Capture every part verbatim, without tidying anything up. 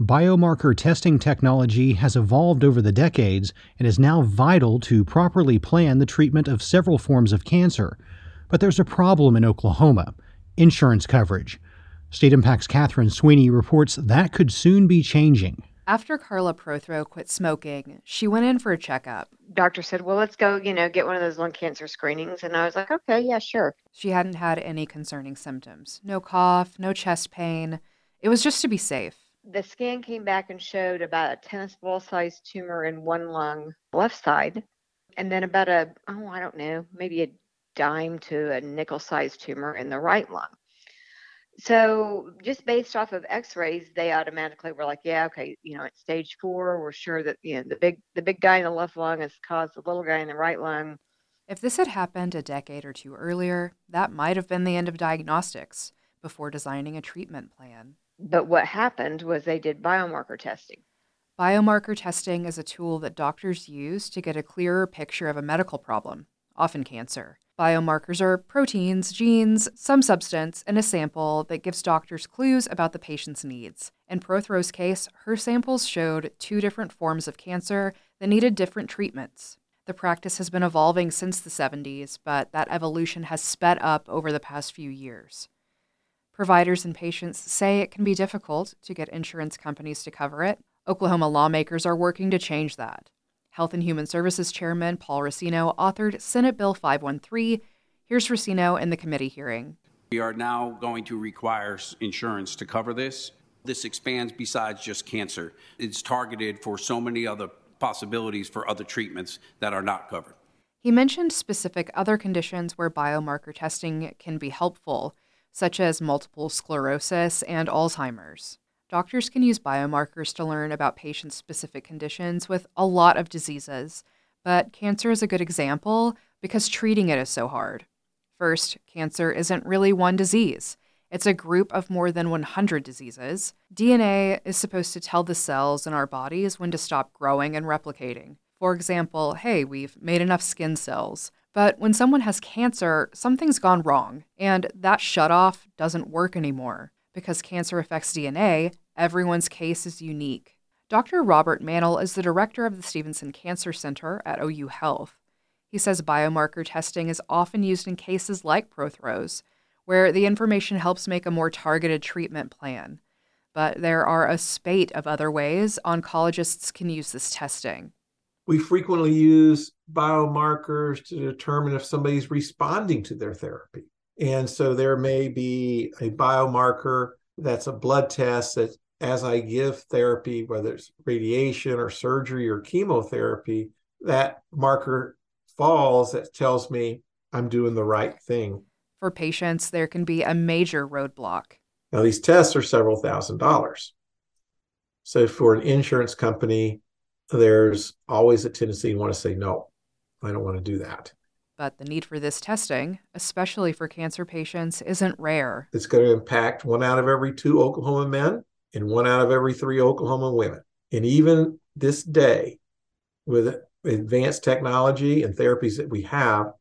Biomarker testing technology has evolved over the decades and is now vital to properly plan the treatment of several forms of cancer. But there's a problem in Oklahoma: insurance coverage. State Impact's Catherine Sweeney reports that could soon be changing. After Carla Prothro quit smoking, she went in for a checkup. Doctor said, well, let's go, you know, get one of those lung cancer screenings. And I was like, okay, yeah, sure. She hadn't had any concerning symptoms. No cough, no chest pain. It was just to be safe. The scan came back and showed about a tennis ball-sized tumor in one lung, left side, and then about a, oh, I don't know, maybe a dime to a nickel-sized tumor in the right lung. So just based off of x-rays, they automatically were like, yeah, okay, you know, it's stage four. We're sure that, you know, the big, the big guy in the left lung has caused the little guy in the right lung. If this had happened a decade or two earlier, that might have been the end of diagnostics before designing a treatment plan. But what happened was they did biomarker testing. Biomarker testing is a tool that doctors use to get a clearer picture of a medical problem, often cancer. Biomarkers are proteins, genes, some substance, and a sample that gives doctors clues about the patient's needs. In Prothro's case, her samples showed two different forms of cancer that needed different treatments. The practice has been evolving since the seventies, but that evolution has sped up over the past few years. Providers and patients say it can be difficult to get insurance companies to cover it. Oklahoma lawmakers are working to change that. Health and Human Services Chairman Paul Racino authored Senate Bill five one three. Here's Racino in the committee hearing. We are now going to require insurance to cover this. This expands besides just cancer. It's targeted for so many other possibilities for other treatments that are not covered. He mentioned specific other conditions where biomarker testing can be helpful, such as multiple sclerosis and Alzheimer's. Doctors can use biomarkers to learn about patient-specific conditions with a lot of diseases, but cancer is a good example because treating it is so hard. First, cancer isn't really one disease. It's a group of more than one hundred diseases. D N A is supposed to tell the cells in our bodies when to stop growing and replicating. For example, hey, we've made enough skin cells. But when someone has cancer, something's gone wrong, and that shutoff doesn't work anymore. Because cancer affects D N A, everyone's case is unique. Doctor Robert Mannell is the director of the Stevenson Cancer Center at O U Health. He says biomarker testing is often used in cases like Prothro's, where the information helps make a more targeted treatment plan. But there are a spate of other ways oncologists can use this testing. We frequently use biomarkers to determine if somebody's responding to their therapy. And so there may be a biomarker that's a blood test that as I give therapy, whether it's radiation or surgery or chemotherapy, that marker falls that tells me I'm doing the right thing. For patients, there can be a major roadblock. Now, these tests are several thousand dollars. So for an insurance company, there's always a tendency to want to say, no, I don't want to do that. But the need for this testing, especially for cancer patients, isn't rare. It's going to impact one out of every two Oklahoma men and one out of every three Oklahoma women. And even this day, with advanced technology and therapies that we have,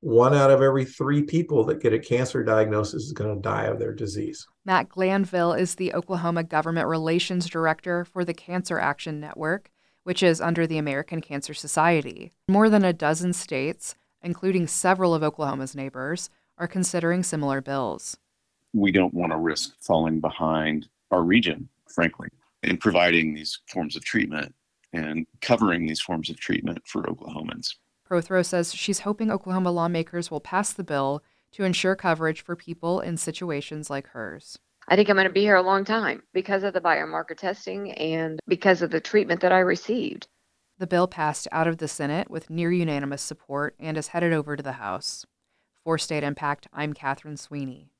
one out of every three people that get a cancer diagnosis is going to die of their disease. Matt Glanville is the Oklahoma Government Relations Director for the Cancer Action Network, which is under the American Cancer Society. More than a dozen states, including several of Oklahoma's neighbors, are considering similar bills. We don't want to risk falling behind our region, frankly, in providing these forms of treatment and covering these forms of treatment for Oklahomans. Prothro says she's hoping Oklahoma lawmakers will pass the bill to ensure coverage for people in situations like hers. I think I'm going to be here a long time because of the biomarker testing and because of the treatment that I received. The bill passed out of the Senate with near unanimous support and is headed over to the House. For State Impact, I'm Catherine Sweeney.